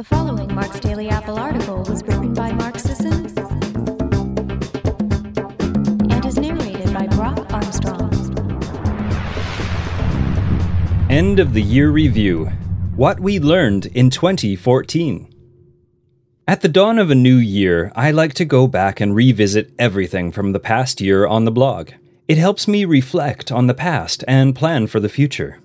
The following Mark's Daily Apple article was written by Mark Sisson and is narrated by Brock Armstrong. End of the Year Review. What we learned in 2014. At the dawn of a new year, I like to go back and revisit everything from the past year on the blog. It helps me reflect on the past and plan for the future.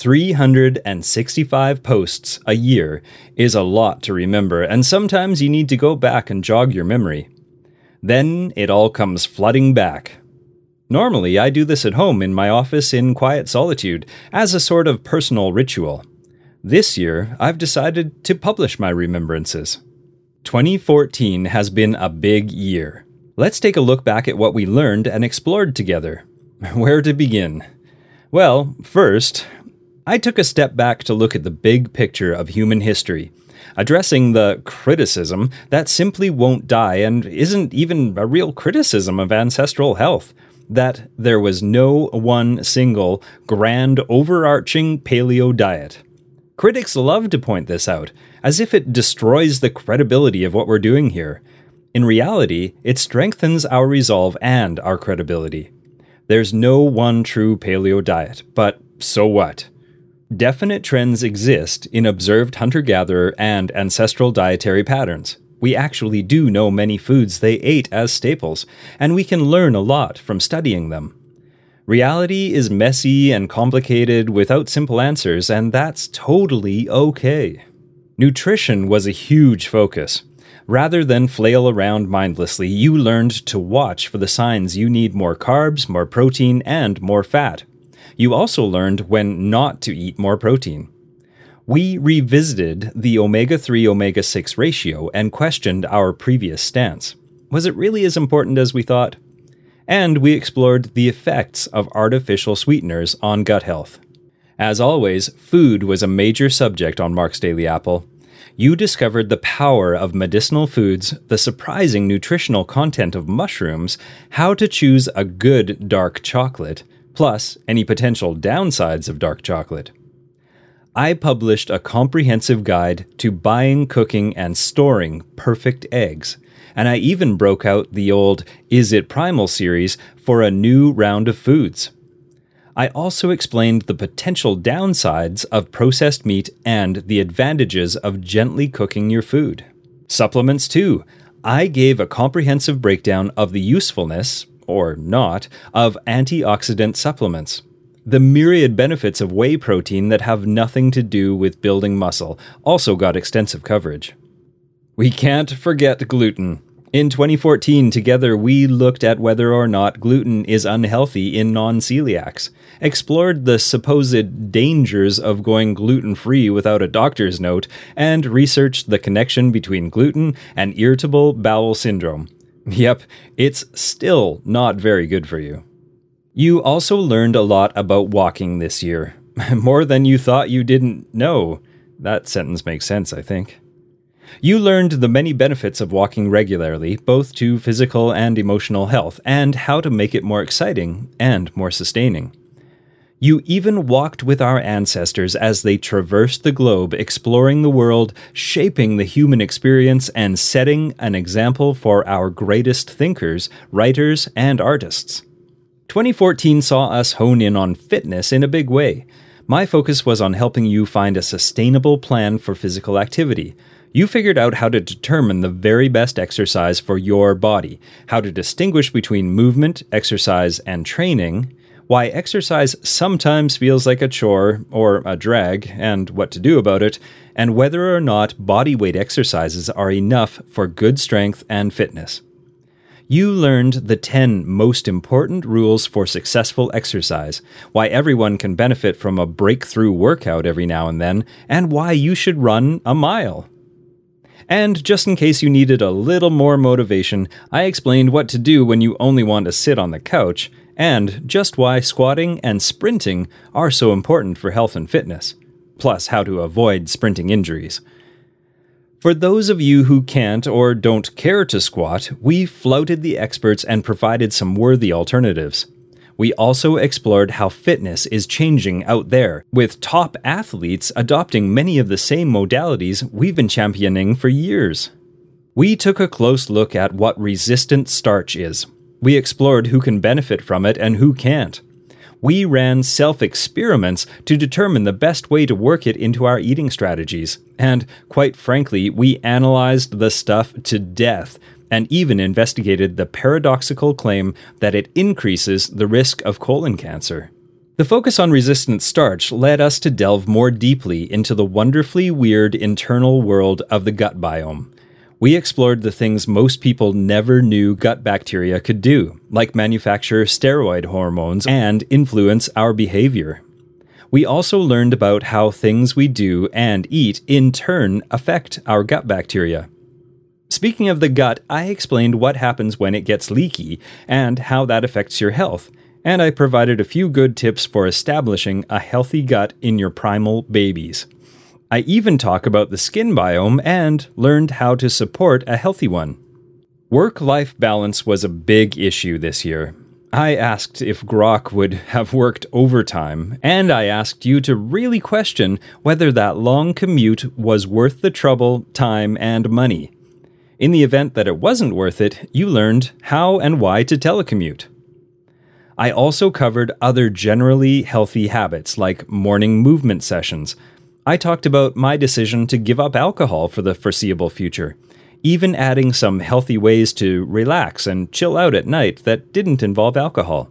365 posts a year is a lot to remember, and sometimes you need to go back and jog your memory. Then it all comes flooding back. Normally, I do this at home in my office in quiet solitude as a sort of personal ritual. This year, I've decided to publish my remembrances. 2014 has been a big year. Let's take a look back at what we learned and explored together. Where to begin? Well, first, I took a step back to look at the big picture of human history, addressing the criticism that simply won't die and isn't even a real criticism of ancestral health, that there was no one single grand overarching paleo diet. Critics love to point this out, as if it destroys the credibility of what we're doing here. In reality, it strengthens our resolve and our credibility. There's no one true paleo diet, but so what? Definite trends exist in observed hunter-gatherer and ancestral dietary patterns. We actually do know many foods they ate as staples, and we can learn a lot from studying them. Reality is messy and complicated without simple answers, and that's totally okay. Nutrition was a huge focus. Rather than flail around mindlessly, you learned to watch for the signs you need more carbs, more protein, and more fat. You also learned when not to eat more protein. We revisited the omega-3, omega-6 ratio and questioned our previous stance. Was it really as important as we thought? And we explored the effects of artificial sweeteners on gut health. As always, food was a major subject on Mark's Daily Apple. You discovered the power of medicinal foods, the surprising nutritional content of mushrooms, how to choose a good dark chocolate, plus any potential downsides of dark chocolate. I published a comprehensive guide to buying, cooking, and storing perfect eggs, and I even broke out the old Is It Primal series for a new round of foods. I also explained the potential downsides of processed meat and the advantages of gently cooking your food. Supplements too. I gave a comprehensive breakdown of the usefulness, or not, of antioxidant supplements. The myriad benefits of whey protein that have nothing to do with building muscle also got extensive coverage. We can't forget gluten. In 2014, together we looked at whether or not gluten is unhealthy in non-celiacs, explored the supposed dangers of going gluten-free without a doctor's note, and researched the connection between gluten and irritable bowel syndrome. Yep, it's still not very good for you. You also learned a lot about walking this year. More than you thought you didn't know. That sentence makes sense, I think. You learned the many benefits of walking regularly, both to physical and emotional health, and how to make it more exciting and more sustaining. You even walked with our ancestors as they traversed the globe, exploring the world, shaping the human experience, and setting an example for our greatest thinkers, writers, and artists. 2014 saw us hone in on fitness in a big way. My focus was on helping you find a sustainable plan for physical activity. You figured out how to determine the very best exercise for your body, how to distinguish between movement, exercise, and training, why exercise sometimes feels like a chore or a drag, and what to do about it, and whether or not bodyweight exercises are enough for good strength and fitness. You learned the 10 most important rules for successful exercise, why everyone can benefit from a breakthrough workout every now and then, and why you should run a mile. And just in case you needed a little more motivation, I explained what to do when you only want to sit on the couch, and just why squatting and sprinting are so important for health and fitness, plus how to avoid sprinting injuries. For those of you who can't or don't care to squat, we flouted the experts and provided some worthy alternatives. We also explored how fitness is changing out there, with top athletes adopting many of the same modalities we've been championing for years. We took a close look at what resistant starch is. We explored who can benefit from it and who can't. We ran self-experiments to determine the best way to work it into our eating strategies. And, quite frankly, we analyzed the stuff to death and even investigated the paradoxical claim that it increases the risk of colon cancer. The focus on resistant starch led us to delve more deeply into the wonderfully weird internal world of the gut biome. We explored the things most people never knew gut bacteria could do, like manufacture steroid hormones and influence our behavior. We also learned about how things we do and eat in turn affect our gut bacteria. Speaking of the gut, I explained what happens when it gets leaky and how that affects your health, and I provided a few good tips for establishing a healthy gut in your primal babies. I even talk about the skin biome and learned how to support a healthy one. Work-life balance was a big issue this year. I asked if Grok would have worked overtime, and I asked you to really question whether that long commute was worth the trouble, time, and money. In the event that it wasn't worth it, you learned how and why to telecommute. I also covered other generally healthy habits like morning movement sessions. I talked about my decision to give up alcohol for the foreseeable future, even adding some healthy ways to relax and chill out at night that didn't involve alcohol.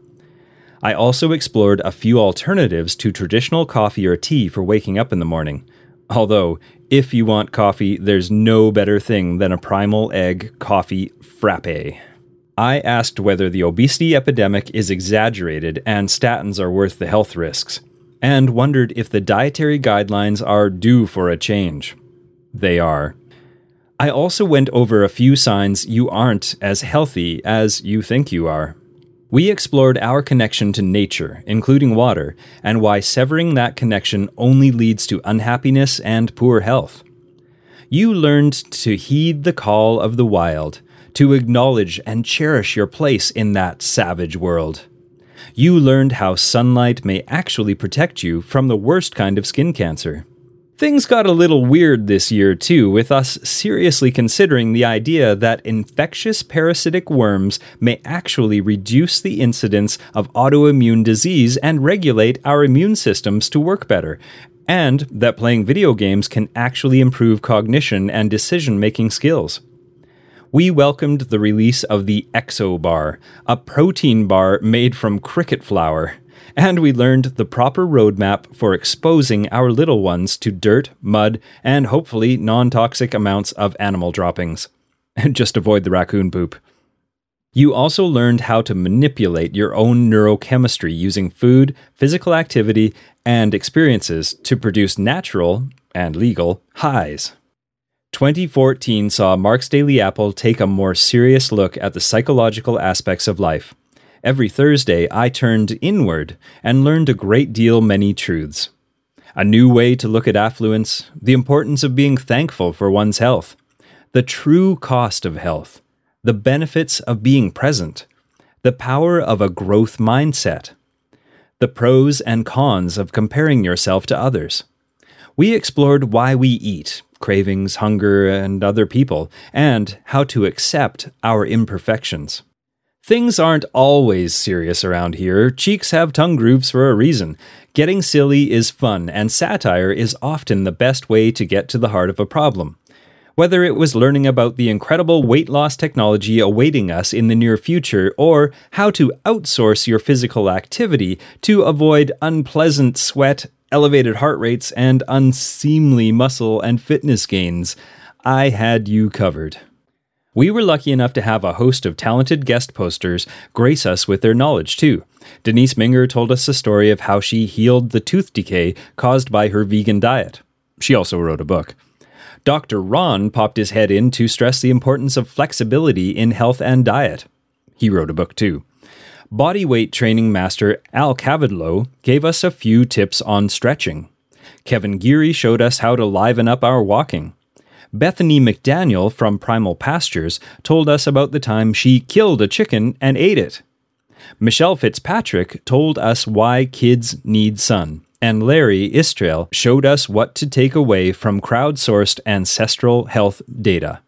I also explored a few alternatives to traditional coffee or tea for waking up in the morning. Although, if you want coffee, there's no better thing than a primal egg coffee frappe. I asked whether the obesity epidemic is exaggerated and statins are worth the health risks, and wondered if the dietary guidelines are due for a change. They are. I also went over a few signs you aren't as healthy as you think you are. We explored our connection to nature, including water, and why severing that connection only leads to unhappiness and poor health. You learned to heed the call of the wild, to acknowledge and cherish your place in that savage world. You learned how sunlight may actually protect you from the worst kind of skin cancer. Things got a little weird this year, too, with us seriously considering the idea that infectious parasitic worms may actually reduce the incidence of autoimmune disease and regulate our immune systems to work better, and that playing video games can actually improve cognition and decision-making skills. We welcomed the release of the Exo Bar, a protein bar made from cricket flour, and we learned the proper roadmap for exposing our little ones to dirt, mud, and hopefully non-toxic amounts of animal droppings. Just avoid the raccoon poop. You also learned how to manipulate your own neurochemistry using food, physical activity, and experiences to produce natural, and legal, highs. 2014 saw Mark's Daily Apple take a more serious look at the psychological aspects of life. Every Thursday, I turned inward and learned a great deal many truths. A new way to look at affluence, the importance of being thankful for one's health, the true cost of health, the benefits of being present, the power of a growth mindset, the pros and cons of comparing yourself to others. We explored why we eat, cravings, hunger, and other people, and how to accept our imperfections. Things aren't always serious around here. Cheeks have tongue grooves for a reason. Getting silly is fun, and satire is often the best way to get to the heart of a problem. Whether it was learning about the incredible weight loss technology awaiting us in the near future, or how to outsource your physical activity to avoid unpleasant sweat, elevated heart rates, and unseemly muscle and fitness gains, I had you covered. We were lucky enough to have a host of talented guest posters grace us with their knowledge, too. Denise Minger told us a story of how she healed the tooth decay caused by her vegan diet. She also wrote a book. Dr. Ron popped his head in to stress the importance of flexibility in health and diet. He wrote a book, too. Bodyweight training master Al Cavadlo gave us a few tips on stretching. Kevin Geary showed us how to liven up our walking. Bethany McDaniel from Primal Pastures told us about the time she killed a chicken and ate it. Michelle Fitzpatrick told us why kids need sun, and Larry Istrail showed us what to take away from crowdsourced ancestral health data.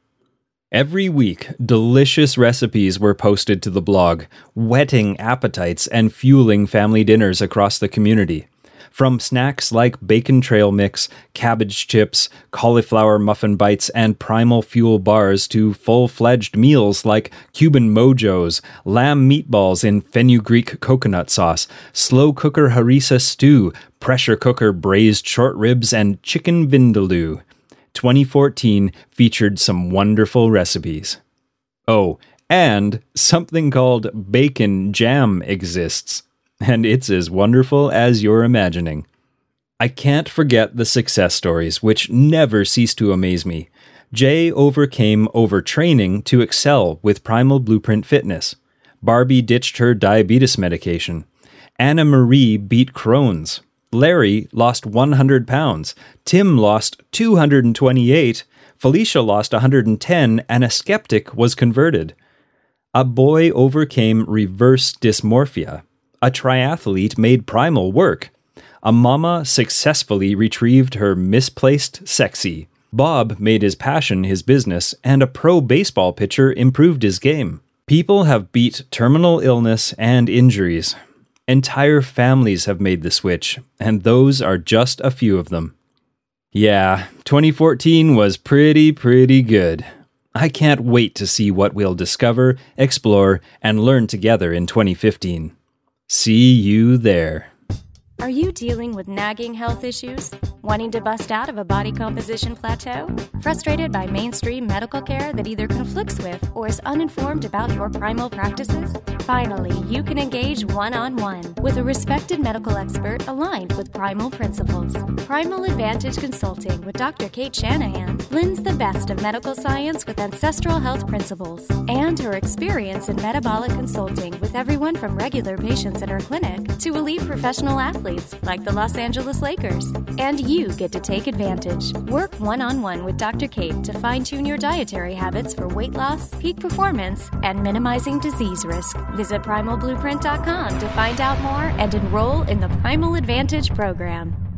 Every week, delicious recipes were posted to the blog, whetting appetites and fueling family dinners across the community. From snacks like bacon trail mix, cabbage chips, cauliflower muffin bites, and primal fuel bars to full-fledged meals like Cuban mojos, lamb meatballs in fenugreek coconut sauce, slow cooker harissa stew, pressure cooker braised short ribs, and chicken vindaloo. 2014 featured some wonderful recipes. Oh, and something called bacon jam exists, and it's as wonderful as you're imagining. I can't forget the success stories, which never cease to amaze me. Jay overcame overtraining to excel with Primal Blueprint Fitness. Barbie ditched her diabetes medication. Anna Marie beat Crohn's. Larry lost 100 pounds, Tim lost 228, Felicia lost 110, and a skeptic was converted. A boy overcame reverse dysmorphia. A triathlete made primal work. A mama successfully retrieved her misplaced sexy. Bob made his passion his business, and a pro baseball pitcher improved his game. People have beat terminal illness and injuries. Entire families have made the switch, and those are just a few of them. Yeah, 2014 was pretty good. I can't wait to see what we'll discover, explore, and learn together in 2015. See you there. Are you dealing with nagging health issues? Wanting to bust out of a body composition plateau? Frustrated by mainstream medical care that either conflicts with or is uninformed about your primal practices? Finally, you can engage one-on-one with a respected medical expert aligned with primal principles. Primal Advantage Consulting with Dr. Kate Shanahan blends the best of medical science with ancestral health principles, and her experience in metabolic consulting with everyone from regular patients at her clinic to elite professional athletes like the Los Angeles Lakers. And you get to take advantage. Work one-on-one with Dr. Kate to fine-tune your dietary habits for weight loss, peak performance, and minimizing disease risk. Visit PrimalBlueprint.com to find out more and enroll in the Primal Advantage program.